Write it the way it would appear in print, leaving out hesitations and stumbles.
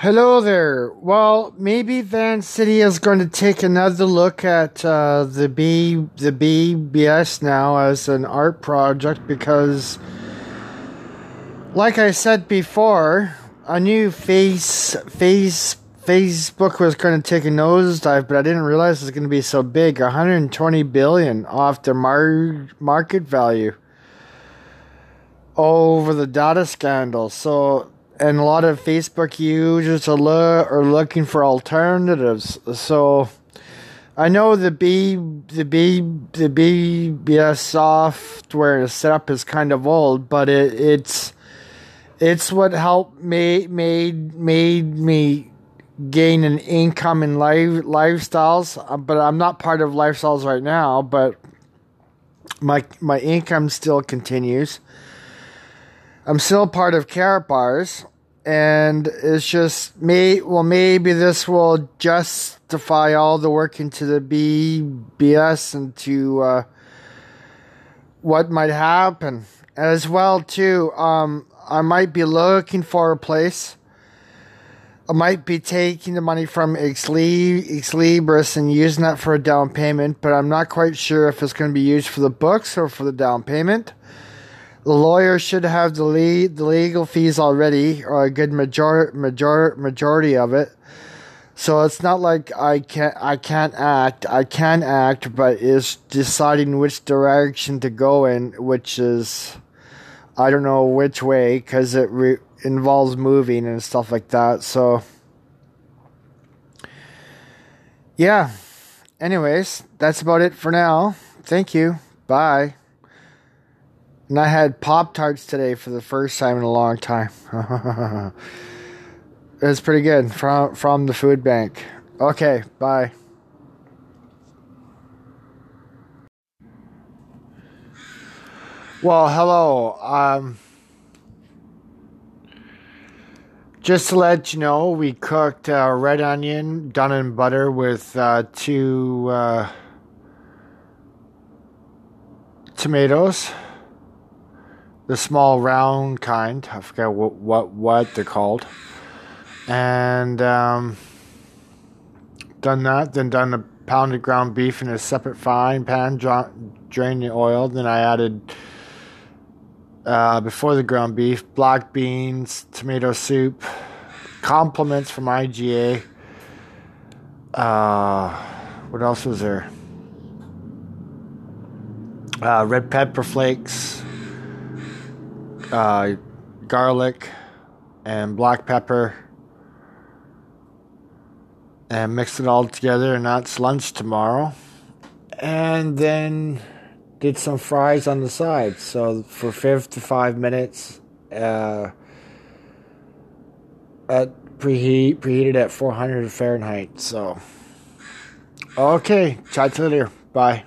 Hello there. Well, maybe Vancity is going to take another look at the BBS now as an art project, because, like I said before, I knew Facebook was going to take a nosedive, but I didn't realize it was going to be so big. 120 billion off their market value over the data scandal. So. And a lot of Facebook users are looking for alternatives. So I know the BBS software setup is kind of old, but it's what helped made me gain an income in lifestyles. But I'm not part of lifestyles right now. But my income still continues. I'm still part of carrot bars, and it's just maybe this will justify all the work into the BBS and to what might happen as well too. I might be looking for a place. I might be taking the money from Exlibris and using that for a down payment, but I'm not quite sure if it's going to be used for the books or for the down payment. The lawyer should have the legal fees already, or a good majority of it. So it's not like I can act, but it's deciding which direction to go in, which is, I don't know which way, because it involves moving and stuff like that. So, yeah. Anyways, that's about it for now. Thank you. Bye. And I had Pop-Tarts today for the first time in a long time. It was pretty good from the food bank. Okay, bye. Well, hello. Just to let you know, we cooked red onion done in butter with two tomatoes. The small round kind. I forget what they're called. And done that. Then done a pound of ground beef in a separate frying pan. Drained the oil. Then I added, before the ground beef, black beans, tomato soup, compliments from IGA. What else was there? Red pepper flakes. Garlic and black pepper, and mix it all together, and that's lunch tomorrow. And then did some fries on the side. So for 5 to 5 minutes, preheated at 400 Fahrenheit. So, okay, chat to you later. Bye.